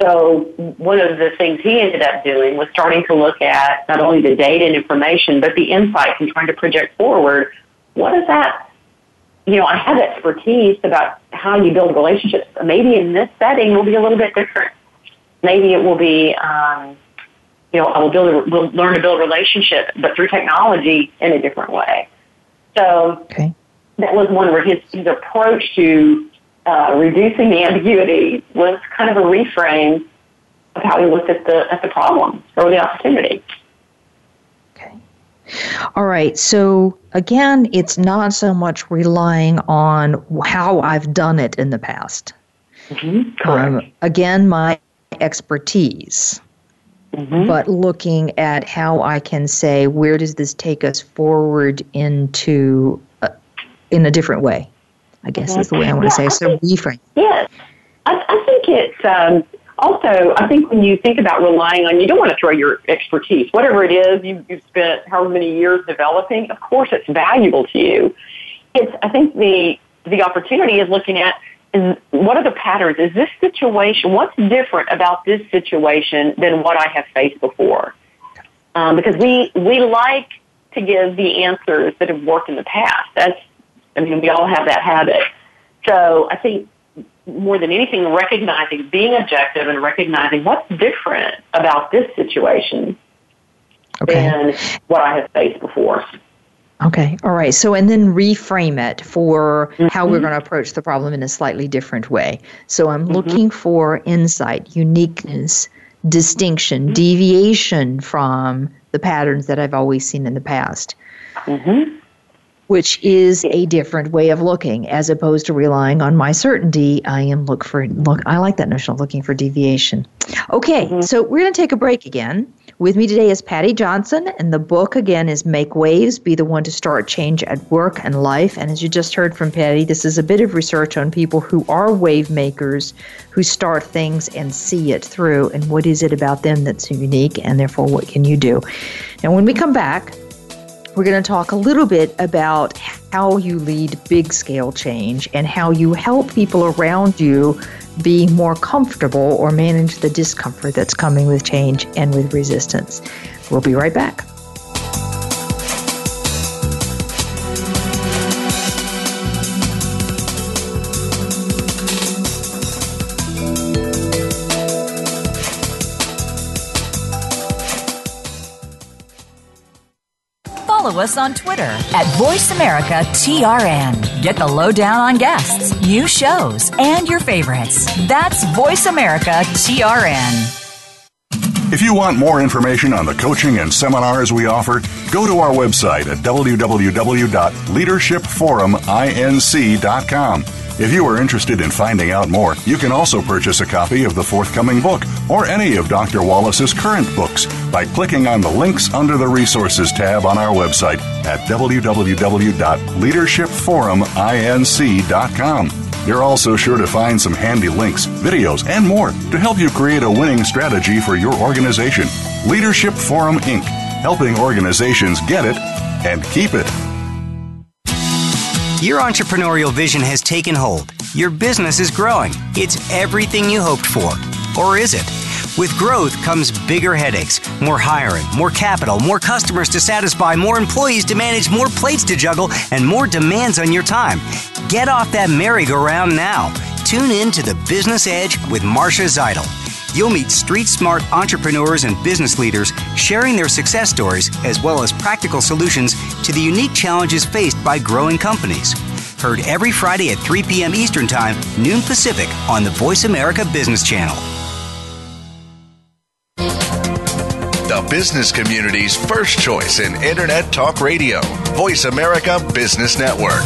So one of the things he ended up doing was starting to look at not only the data and information, but the insights and trying to project forward. What is that? You know, I have expertise about how you build relationships. Maybe in this setting will be a little bit different. Maybe it will be, um, you know, I will build, we'll learn to build relationships, but through technology in a different way. So okay. That was one where his, his approach to Uh, reducing the ambiguity was kind of a reframe of how we looked at the at the problem or the opportunity. Okay. All right. So again, it's not so much relying on how I've done it in the past. Mm-hmm. Correct. Um, again, my expertise, mm-hmm. but looking at how I can say, where does this take us forward into uh, in a different way? I guess mm-hmm. is the way I want yeah, to say it. So reframe. Yes. I, I think it's um, also, I think when you think about relying on, you don't want to throw your expertise. Whatever it is you, you've spent however many years developing, of course it's valuable to you. It's, I think the the opportunity is looking at is, what are the patterns? Is this situation, what's different about this situation than what I have faced before? Um, because we, we like to give the answers that have worked in the past. That's I mean, we all have that habit. So I think more than anything, recognizing, being objective and recognizing what's different about this situation okay. than what I have faced before. Okay. All right. So, and then reframe it for mm-hmm. how we're going to approach the problem in a slightly different way. So I'm mm-hmm. looking for insight, uniqueness, distinction, mm-hmm. deviation from the patterns that I've always seen in the past. Mm-hmm. Which is a different way of looking, as opposed to relying on my certainty. I am look for look. I like that notion of looking for deviation. Okay, mm-hmm. so we're going to take a break again. With me today is Patty Johnson, and the book again is "Make Waves: Be the One to Start Change at Work and Life." And as you just heard from Patty, this is a bit of research on people who are wave makers, who start things and see it through, and what is it about them that's unique, and therefore what can you do? And when we come back, we're going to talk a little bit about how you lead big scale change and how you help people around you be more comfortable or manage the discomfort that's coming with change and with resistance. We'll be right back. Follow us on Twitter at Voice America T R N. Get the lowdown on guests, new shows, and your favorites. That's Voice America T R N. If you want more information on the coaching and seminars we offer, go to our website at w w w dot leadership forum inc dot com. If you are interested in finding out more, you can also purchase a copy of the forthcoming book or any of Doctor Wallace's current books by clicking on the links under the Resources tab on our website at w w w dot leadership forum inc dot com. You're also sure to find some handy links, videos, and more to help you create a winning strategy for your organization. Leadership Forum, Incorporated, helping organizations get it and keep it. Your entrepreneurial vision has taken hold. Your business is growing. It's everything you hoped for. Or is it? With growth comes bigger headaches, more hiring, more capital, more customers to satisfy, more employees to manage, more plates to juggle, and more demands on your time. Get off that merry-go-round now. Tune in to The Business Edge with Marcia Zeidel. You'll meet street-smart entrepreneurs and business leaders sharing their success stories as well as practical solutions to the unique challenges faced by growing companies. Heard every Friday at three p.m. Eastern Time, noon Pacific, on the Voice America Business Channel. The business community's first choice in Internet Talk Radio, Voice America Business Network.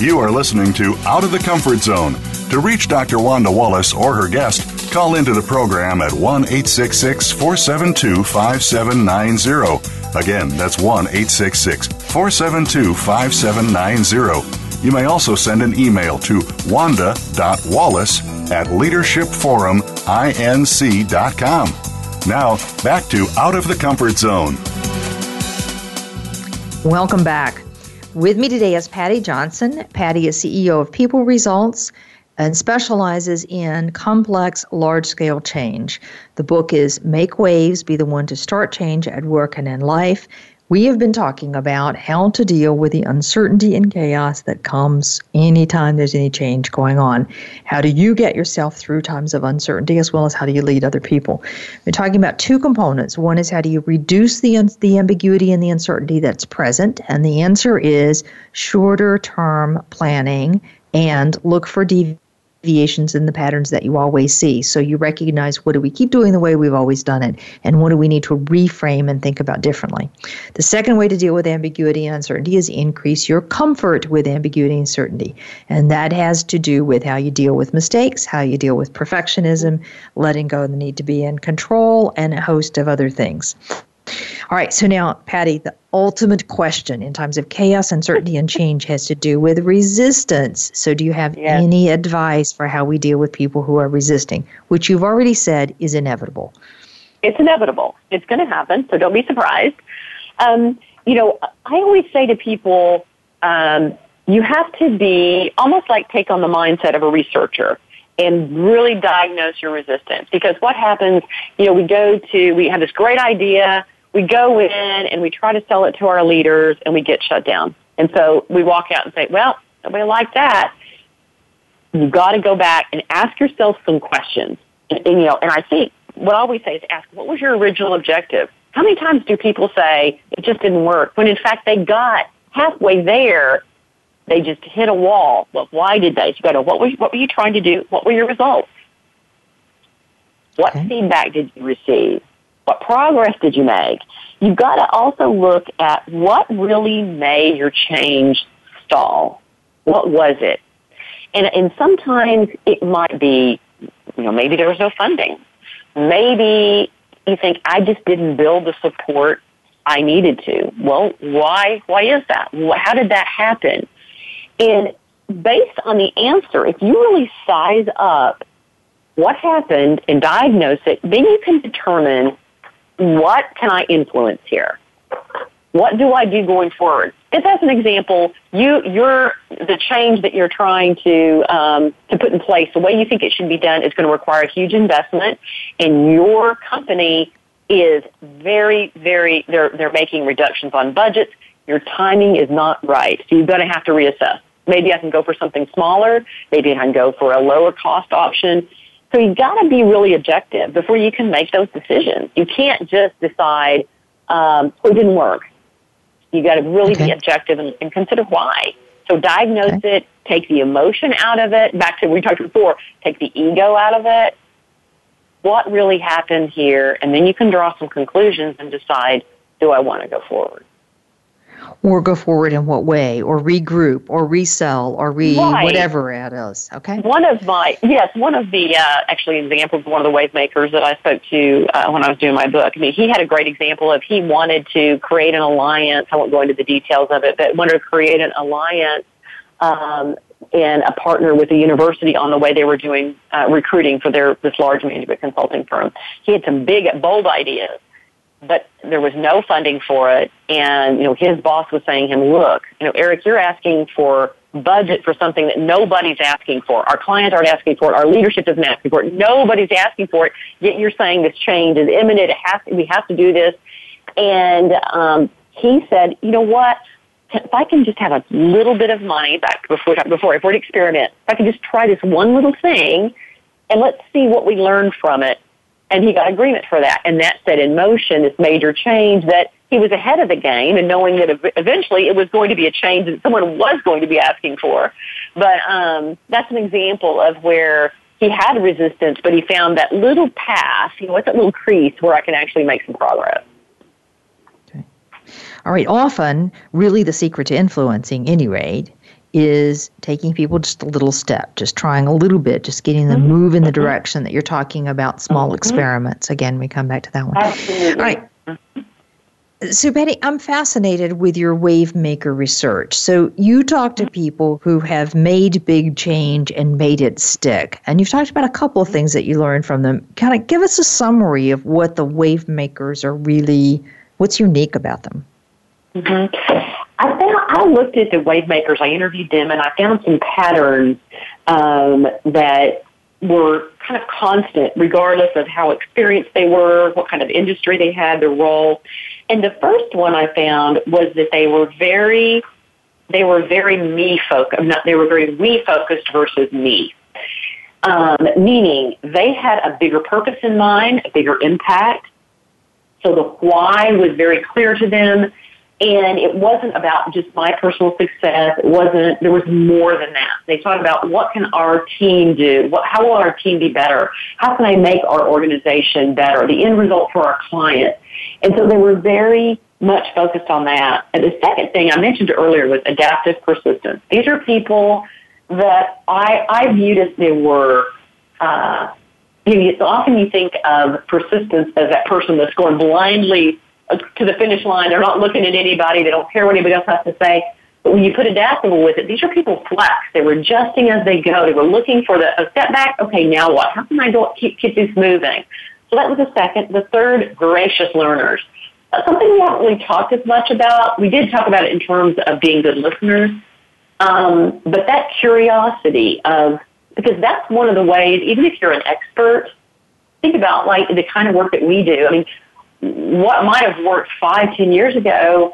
You are listening to Out of the Comfort Zone. To reach Doctor Wanda Wallace or her guest, call into the program at one eight six six four seven two five seven nine zero. Again, that's one eight six six four seven two five seven nine zero. You may also send an email to wanda.wallace at leadership forum inc dot com. Now, back to Out of the Comfort Zone. Welcome back. With me today is Patty Johnson. Patty is C E O of People Results and specializes in complex, large-scale change. The book is Make Waves, Be the One to Start Change at Work and in Life. We have been talking about how to deal with the uncertainty and chaos that comes anytime there's any change going on. How do you get yourself through times of uncertainty, as well as how do you lead other people? We're talking about two components. One is how do you reduce the, the ambiguity and the uncertainty that's present? And the answer is shorter-term planning, and look for deviations. deviations in the patterns that you always see. So you recognize, what do we keep doing the way we've always done it? And what do we need to reframe and think about differently? The second way to deal with ambiguity and uncertainty is increase your comfort with ambiguity and uncertainty. And that has to do with how you deal with mistakes, how you deal with perfectionism, letting go of the need to be in control, and a host of other things. All right, so now, Patty, the ultimate question in times of chaos, uncertainty, and change has to do with resistance. So do you have yes. any advice for how we deal with people who are resisting, which you've already said is inevitable? It's inevitable. It's going to happen, so don't be surprised. Um, you know, I always say to people, um, you have to be almost like take on the mindset of a researcher and really diagnose your resistance. Because what happens, you know, we go to, we have this great idea, we go in and we try to sell it to our leaders and we get shut down. And so we walk out and say, well, nobody liked that. You've got to go back and ask yourself some questions. And, and, you know, and I think what I always say is ask, what was your original objective? How many times do people say it just didn't work? When in fact they got halfway there, they just hit a wall. Well, why did they? So you got to, what were you, what were you trying to do? What were your results? What okay. feedback did you receive? What progress did you make? You've got to also look at what really made your change stall. What was it? And and sometimes it might be, you know, maybe there was no funding. Maybe you think, I just didn't build the support I needed to. Well, why why is that? How did that happen? And based on the answer, if you really size up what happened and diagnose it, then you can determine, what can I influence here? What do I do going forward? If, as an example, you, you're, the change that you're trying to um, to put in place, the way you think it should be done, is going to require a huge investment, and your company is very, very, they're they're making reductions on budgets. Your timing is not right, so you're going to have to reassess. Maybe I can go for something smaller. Maybe I can go for a lower cost option. So you've got to be really objective before you can make those decisions. You can't just decide, um, oh, it didn't work. You got to really okay. be objective and, and consider why. So diagnose okay. it, take the emotion out of it. Back to what we talked before, take the ego out of it. What really happened here? And then you can draw some conclusions and decide, do I want to go forward? Or go forward in what way, or regroup, or resell, or re right. whatever it is. Okay. One of my yes, one of the uh, actually examples, one of the wave makers that I spoke to uh, when I was doing my book. I mean, he had a great example of he wanted to create an alliance. I won't go into the details of it, but wanted to create an alliance um, and a partner with the university on the way they were doing uh, recruiting for their this large management consulting firm. He had some big, bold ideas. But there was no funding for it, and you know his boss was saying to him, "Look, you know, Eric, you're asking for budget for something that nobody's asking for. Our clients aren't asking for it. Our leadership isn't asking for it. Nobody's asking for it. Yet you're saying this change is imminent. It has to, we have to do this." And um, he said, "You know what? If I can just have a little bit of money back before before if we're to experiment, if I can just try this one little thing, and let's see what we learn from it." And he got agreement for that, and that set in motion this major change that he was ahead of the game, and knowing that eventually it was going to be a change that someone was going to be asking for. But um, that's an example of where he had resistance, but he found that little path, you know, what's that little crease where I can actually make some progress. Okay. All right. Often, really, the secret to influencing, any rate, is taking people just a little step, just trying a little bit, just getting them mm-hmm. move in the direction that you're talking about, small mm-hmm. experiments. Again, we come back to that one. Absolutely. All right. So, Patty, I'm fascinated with your wave maker research. So you talk to people who have made big change and made it stick. And you've talked about a couple of things that you learned from them. Kind of give us a summary of what the wave makers are really, what's unique about them. Mm-hmm. I found, I looked at the wave makers. I interviewed them, and I found some patterns um, that were kind of constant, regardless of how experienced they were, what kind of industry they had, their role. And the first one I found was that they were very, they were very me focused. Not they were very we focused versus me. Um, meaning they had a bigger purpose in mind, a bigger impact. So the why was very clear to them. And it wasn't about just my personal success. It wasn't, there was more than that. They thought about what can our team do? What, how will our team be better? How can I make our organization better? The end result for our client. And so they were very much focused on that. And the second thing I mentioned earlier was adaptive persistence. These are people that I, I viewed as they were, uh, you know, often you think of persistence as that person that's going blindly to the finish line. They're not looking at anybody. They don't care what anybody else has to say. But when you put adaptable with it, these are people flex. They were adjusting as they go. They were looking for the a step back. Okay, now what? How can I go keep, keep this moving? So that was the second. The third, voracious learners. That's something we haven't really talked as much about. We did talk about it in terms of being good listeners. Um, but that curiosity of, because that's one of the ways, even if you're an expert, think about like the kind of work that we do. I mean, what might have worked five, ten years ago,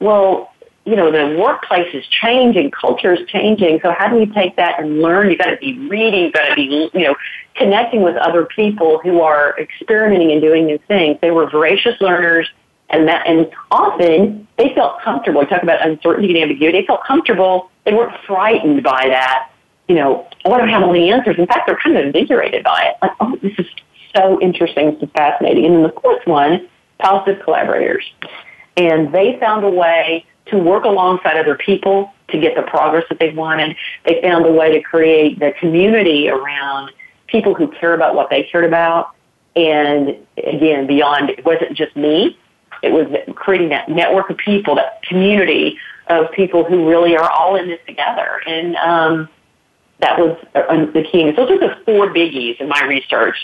well, you know, the workplace is changing, culture is changing, so how do we take that and learn? You've got to be reading, you've got to be, you know, connecting with other people who are experimenting and doing new things. They were voracious learners, and that, and often they felt comfortable. We talk about uncertainty and ambiguity. They felt comfortable. They weren't frightened by that. You know, I don't have all the answers. In fact, they're kind of invigorated by it. Like, oh, this is so interesting, so fascinating. And then the fourth one, positive collaborators. And they found a way to work alongside other people to get the progress that they wanted. They found a way to create the community around people who care about what they cared about. And again, beyond, it wasn't just me. It was creating that network of people, that community of people who really are all in this together. And um, that was uh, the key. So those are the four biggies in my research,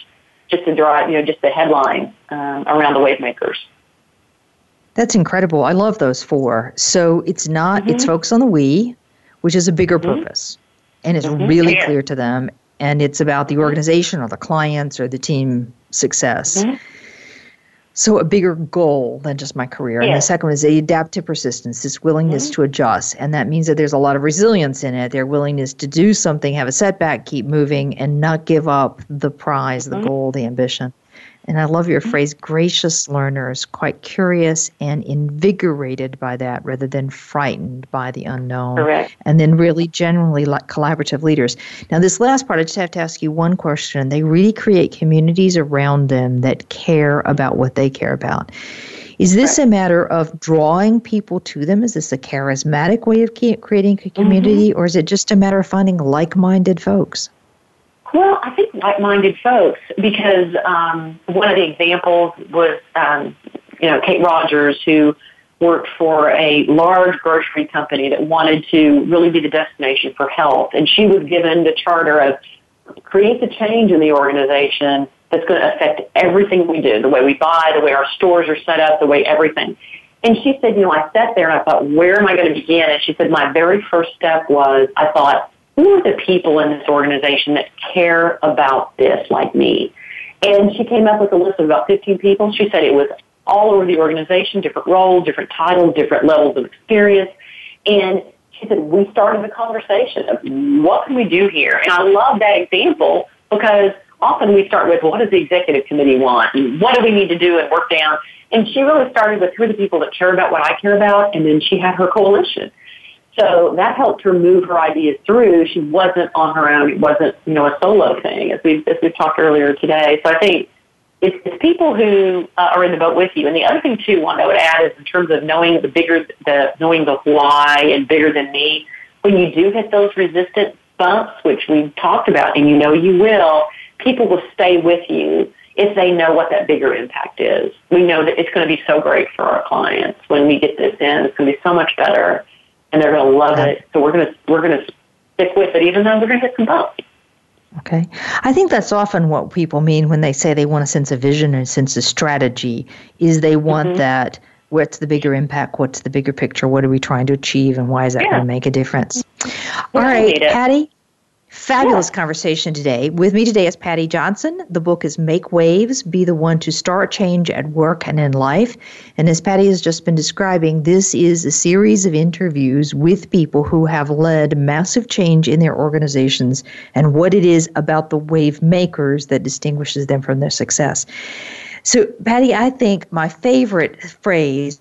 just to draw, you know, just the headline um, around the wave makers. That's incredible. I love those four. So it's not, mm-hmm. it's focused on the we, which is a bigger mm-hmm. purpose, and it's mm-hmm. really yeah. clear to them, and it's about the organization or the clients or the team success. Mm-hmm. So a bigger goal than just my career. Yeah. And the second one is the adaptive persistence, this willingness mm-hmm. to adjust. And that means that there's a lot of resilience in it, their willingness to do something, have a setback, keep moving, and not give up the prize, mm-hmm. the goal, the ambition. And I love your mm-hmm. phrase, gracious learners, quite curious and invigorated by that rather than frightened by the unknown. Correct. And then really generally like collaborative leaders. Now, this last part, I just have to ask you one question. They really create communities around them that care about what they care about. Is this right. a matter of drawing people to them? Is this a charismatic way of creating a community, mm-hmm. or is it just a matter of finding like-minded folks? Well, I think like-minded folks, because um, one of the examples was, um, you know, Kate Rogers, who worked for a large grocery company that wanted to really be the destination for health. And she was given the charter of create the change in the organization that's going to affect everything we do, the way we buy, the way our stores are set up, the way everything. And she said, you know, I sat there and I thought, where am I going to begin? And she said, my very first step was, I thought, who are the people in this organization that care about this like me? And she came up with a list of about fifteen people. She said it was all over the organization, different roles, different titles, different levels of experience. And she said, we started the conversation of what can we do here? And I love that example because often we start with what does the executive committee want and what do we need to do and work down. And she really started with who are the people that care about what I care about, and then she had her coalition. So that helped her move her ideas through. She wasn't on her own. It wasn't, you know, a solo thing, as we as we talked earlier today. So I think it's, it's people who uh, are in the boat with you. And the other thing too, one I would add is in terms of knowing the bigger, the knowing the why and bigger than me. When you do hit those resistance bumps, which we talked about, and you know you will, people will stay with you if they know what that bigger impact is. We know that it's going to be so great for our clients when we get this in. It's going to be so much better. And they're going to love it. So we're going to we're going to stick with it, even though we're going to hit some bumps. Okay. I think that's often what people mean when they say they want a sense of vision and a sense of strategy, is they want mm-hmm. that what's the bigger impact, what's the bigger picture, what are we trying to achieve, and why is that yeah. going to make a difference? All right, Patty, fabulous yeah. conversation today. With me today is Patty Johnson. The book is Make Waves, Be the One to Start Change at Work and in Life. And as Patty has just been describing, this is a series of interviews with people who have led massive change in their organizations and what it is about the wave makers that distinguishes them from their success. So, Patty, I think my favorite phrase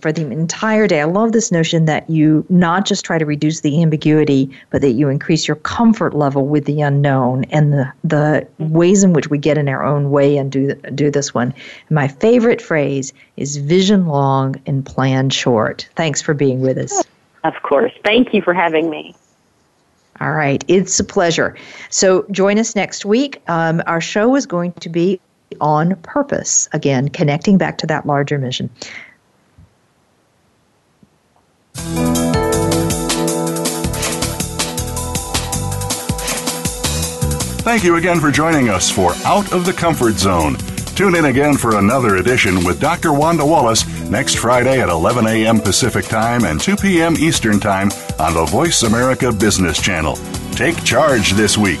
for the entire day, I love this notion that you not just try to reduce the ambiguity, but that you increase your comfort level with the unknown and the, the ways in which we get in our own way and do do this one. My favorite phrase is vision long and plan short. Thanks for being with us. Of course. Thank you for having me. All right. It's a pleasure. So join us next week. Um, our show is going to be on purpose, again, connecting back to that larger mission. Thank you again for joining us for Out of the Comfort Zone. Tune in again for another edition with Doctor Wanda Wallace next Friday at eleven a.m. Pacific Time and two p.m. Eastern Time on the Voice America Business Channel. Take charge this week.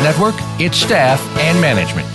Network, its staff, and management.